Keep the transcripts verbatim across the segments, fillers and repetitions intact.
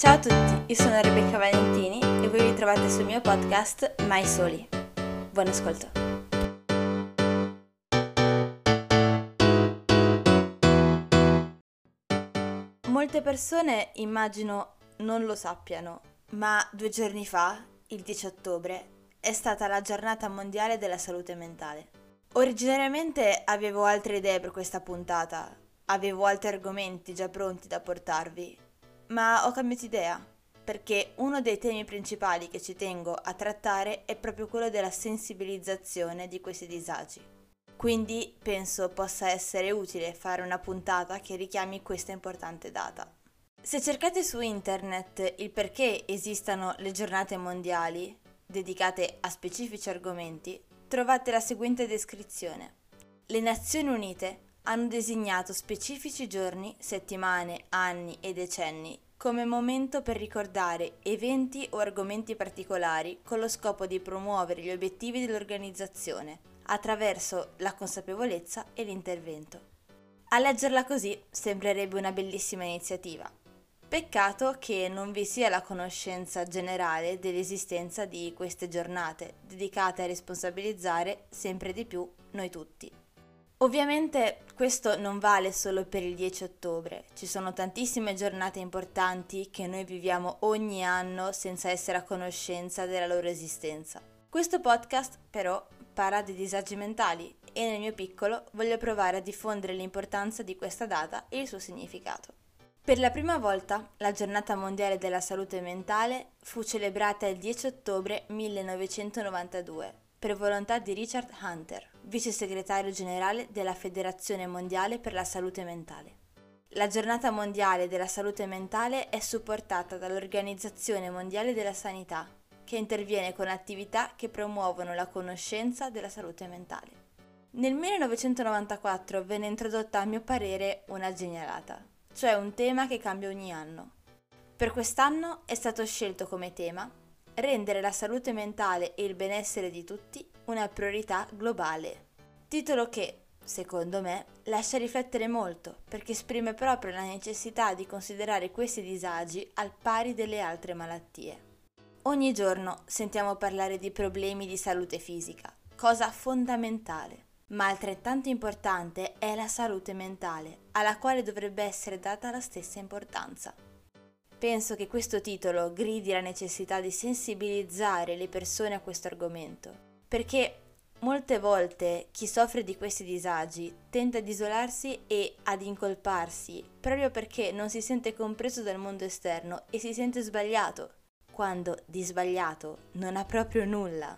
Ciao a tutti, io sono Rebecca Valentini e voi vi trovate sul mio podcast Mai Soli. Buon ascolto! Molte persone, immagino, non lo sappiano, ma due giorni fa, il dieci ottobre, è stata la giornata mondiale della salute mentale. Originariamente avevo altre idee per questa puntata, avevo altri argomenti già pronti da portarvi, ma ho cambiato idea, perché uno dei temi principali che ci tengo a trattare è proprio quello della sensibilizzazione di questi disagi. Quindi penso possa essere utile fare una puntata che richiami questa importante data. Se cercate su internet il perché esistano le giornate mondiali, dedicate a specifici argomenti, trovate la seguente descrizione. Le Nazioni Unite hanno designato specifici giorni, settimane, anni e decenni come momento per ricordare eventi o argomenti particolari con lo scopo di promuovere gli obiettivi dell'organizzazione attraverso la consapevolezza e l'intervento. A leggerla così sembrerebbe una bellissima iniziativa. Peccato che non vi sia la conoscenza generale dell'esistenza di queste giornate, dedicate a responsabilizzare sempre di più noi tutti. Ovviamente questo non vale solo per il dieci ottobre, ci sono tantissime giornate importanti che noi viviamo ogni anno senza essere a conoscenza della loro esistenza. Questo podcast però parla di disagi mentali e nel mio piccolo voglio provare a diffondere l'importanza di questa data e il suo significato. Per la prima volta la Giornata Mondiale della Salute Mentale fu celebrata il dieci ottobre millenovecentonovantadue. Per volontà di Richard Hunter, vice segretario generale della Federazione Mondiale per la Salute Mentale. La Giornata Mondiale della Salute Mentale è supportata dall'Organizzazione Mondiale della Sanità, che interviene con attività che promuovono la conoscenza della salute mentale. Nel millenovecentonovantaquattro venne introdotta, a mio parere, una genialata, cioè un tema che cambia ogni anno. Per quest'anno è stato scelto come tema rendere la salute mentale e il benessere di tutti una priorità globale. Titolo che, secondo me, lascia riflettere molto, perché esprime proprio la necessità di considerare questi disagi al pari delle altre malattie. Ogni giorno sentiamo parlare di problemi di salute fisica, cosa fondamentale, ma altrettanto importante è la salute mentale, alla quale dovrebbe essere data la stessa importanza. Penso che questo titolo gridi la necessità di sensibilizzare le persone a questo argomento, perché molte volte chi soffre di questi disagi tende ad isolarsi e ad incolparsi proprio perché non si sente compreso dal mondo esterno e si sente sbagliato, quando di sbagliato non ha proprio nulla.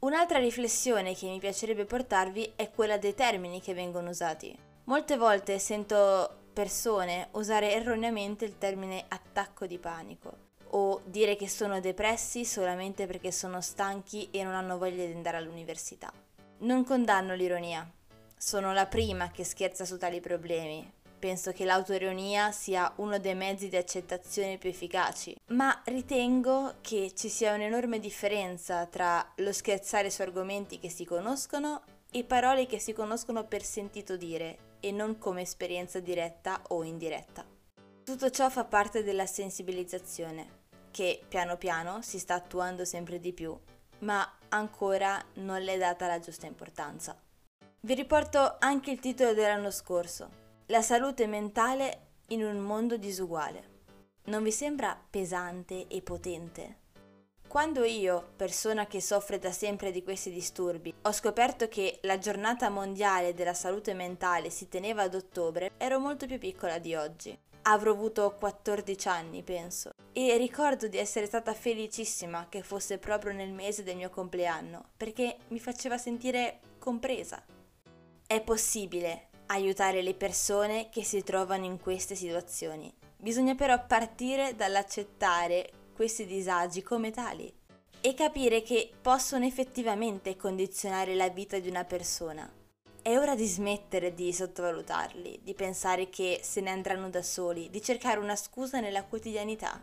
Un'altra riflessione che mi piacerebbe portarvi è quella dei termini che vengono usati. Molte volte sento persone usare erroneamente il termine attacco di panico o dire che sono depressi solamente perché sono stanchi e non hanno voglia di andare all'università. Non condanno l'ironia, sono la prima che scherza su tali problemi. Penso che l'autoironia sia uno dei mezzi di accettazione più efficaci, ma ritengo che ci sia un'enorme differenza tra lo scherzare su argomenti che si conoscono e parole che si conoscono per sentito dire e non come esperienza diretta o indiretta. Tutto ciò fa parte della sensibilizzazione, che piano piano si sta attuando sempre di più, ma ancora non le è data la giusta importanza. Vi riporto anche il titolo dell'anno scorso, La salute mentale in un mondo disuguale. Non vi sembra pesante e potente? Quando io, persona che soffre da sempre di questi disturbi, ho scoperto che la giornata mondiale della salute mentale si teneva ad ottobre, ero molto più piccola di oggi. Avrò avuto quattordici anni, penso, e ricordo di essere stata felicissima che fosse proprio nel mese del mio compleanno, perché mi faceva sentire compresa. È possibile aiutare le persone che si trovano in queste situazioni. Bisogna però partire dall'accettare questi disagi come tali e capire che possono effettivamente condizionare la vita di una persona. È ora di smettere di sottovalutarli, di pensare che se ne andranno da soli, di cercare una scusa nella quotidianità.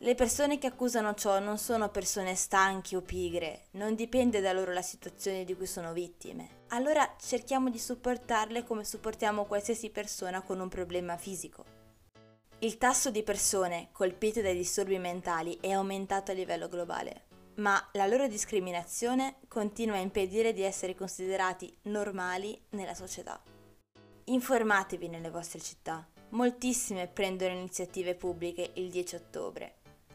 Le persone che accusano ciò non sono persone stanche o pigre, non dipende da loro la situazione di cui sono vittime. Allora cerchiamo di supportarle come supportiamo qualsiasi persona con un problema fisico. Il tasso di persone colpite dai disturbi mentali è aumentato a livello globale, ma la loro discriminazione continua a impedire di essere considerati normali nella società. Informatevi nelle vostre città. Moltissime prendono iniziative pubbliche il dieci ottobre.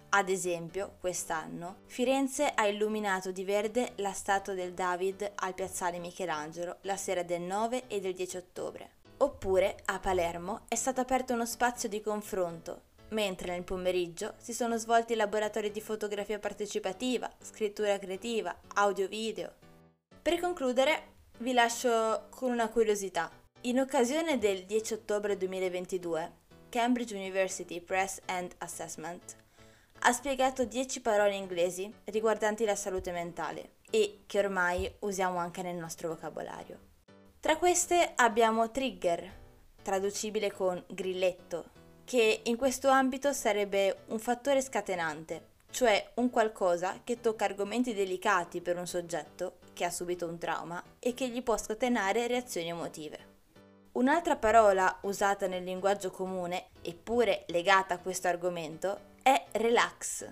Ad esempio, quest'anno, Firenze ha illuminato di verde la statua del David al Piazzale Michelangelo la sera del nove e del dieci ottobre. Oppure, a Palermo, è stato aperto uno spazio di confronto, mentre nel pomeriggio si sono svolti laboratori di fotografia partecipativa, scrittura creativa, audio-video. Per concludere, vi lascio con una curiosità. In occasione del dieci ottobre duemilaventidue, Cambridge University Press and Assessment ha spiegato dieci parole inglesi riguardanti la salute mentale e che ormai usiamo anche nel nostro vocabolario. Tra queste abbiamo trigger, traducibile con grilletto, che in questo ambito sarebbe un fattore scatenante, cioè un qualcosa che tocca argomenti delicati per un soggetto che ha subito un trauma e che gli può scatenare reazioni emotive. Un'altra parola usata nel linguaggio comune, eppure legata a questo argomento, è relax,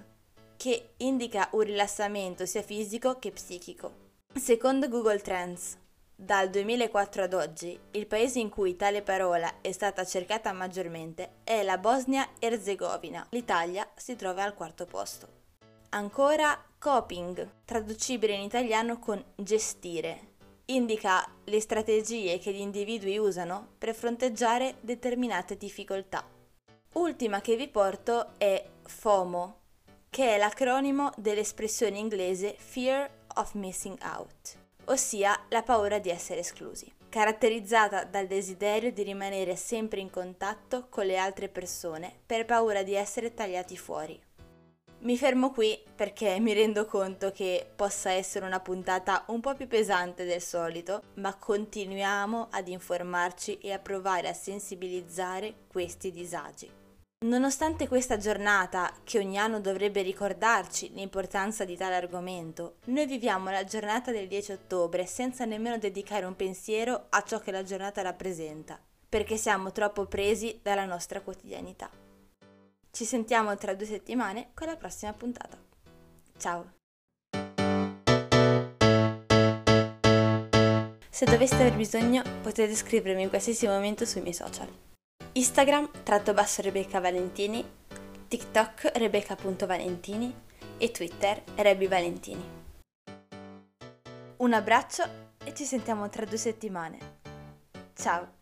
che indica un rilassamento sia fisico che psichico. Secondo Google Trends, dal duemilaquattro ad oggi, il paese in cui tale parola è stata cercata maggiormente è la Bosnia Erzegovina. L'Italia si trova al quarto posto. Ancora coping, traducibile in italiano con gestire, indica le strategie che gli individui usano per fronteggiare determinate difficoltà. Ultima che vi porto è FOMO, che è l'acronimo dell'espressione inglese Fear of Missing Out, ossia la paura di essere esclusi, caratterizzata dal desiderio di rimanere sempre in contatto con le altre persone per paura di essere tagliati fuori. Mi fermo qui perché mi rendo conto che possa essere una puntata un po' più pesante del solito, ma continuiamo ad informarci e a provare a sensibilizzare questi disagi. Nonostante questa giornata, che ogni anno dovrebbe ricordarci l'importanza di tale argomento, noi viviamo la giornata del dieci ottobre senza nemmeno dedicare un pensiero a ciò che la giornata rappresenta, perché siamo troppo presi dalla nostra quotidianità. Ci sentiamo tra due settimane con la prossima puntata. Ciao! Se doveste aver bisogno, potete scrivermi in qualsiasi momento sui miei social. Instagram, tratto basso Rebecca Valentini, TikTok, Rebecca punto Valentini e Twitter, Rebi Valentini. Un abbraccio e ci sentiamo tra due settimane. Ciao!